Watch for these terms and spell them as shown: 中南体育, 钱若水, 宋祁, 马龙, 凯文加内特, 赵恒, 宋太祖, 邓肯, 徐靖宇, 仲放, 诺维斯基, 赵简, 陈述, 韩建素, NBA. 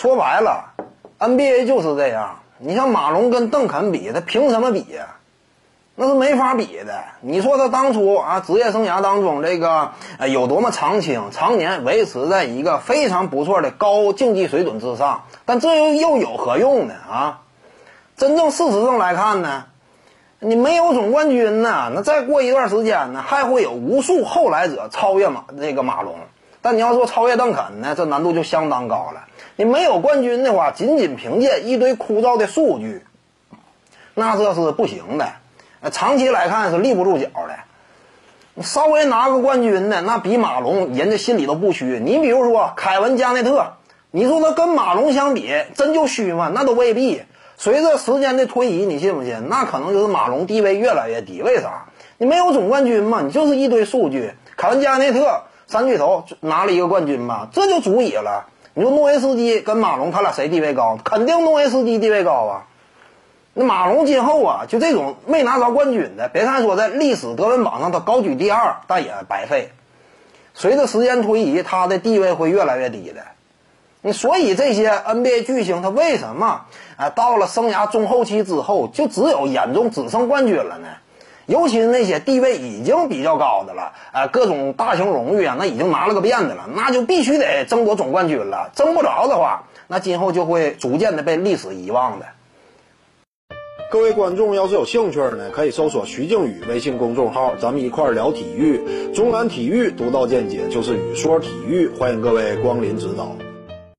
说白了 NBA 就是这样，你像马龙跟邓肯比，他凭什么比呀？那是没法比的。你说他当初啊职业生涯当中这个有多么长青，常年维持在一个非常不错的高竞技水准之上，但这又有何用呢？啊，真正事实上来看呢，你没有总冠军呢，那再过一段时间呢，还会有无数后来者超越马龙。但你要说超越邓肯呢，这难度就相当高了。你没有冠军的话，仅仅凭借一堆枯燥的数据，那这是不行的。长期来看是立不住脚的。你稍微拿个冠军的，那比马龙人家心里都不虚。你比如说凯文加内特，你说他跟马龙相比真就虚吗？那都未必。随着时间的推移，你信不信？那可能就是马龙地位越来越低。为啥？你没有总冠军嘛，你就是一堆数据。凯文加内特三巨头拿了一个冠军吧，这就足以了。你说诺维斯基跟马龙他俩谁地位高？肯定诺维斯基地位高啊。那马龙今后啊，就这种没拿着冠军的，别看说在历史得分榜上他高居第二，但也白费。随着时间推移，他的地位会越来越低的。你所以这些 NBA 巨星他为什么到了生涯中后期之后，就只有眼中只剩冠军了呢？尤其是那些地位已经比较高的了，各种大型荣誉啊，那已经拿了个遍的了，那就必须得争夺总冠军了。争不着的话，那今后就会逐渐的被历史遗忘的。各位观众要是有兴趣呢，可以搜索徐靖宇微信公众号，咱们一块聊体育，中南体育独到见解就是语说体育，欢迎各位光临指导。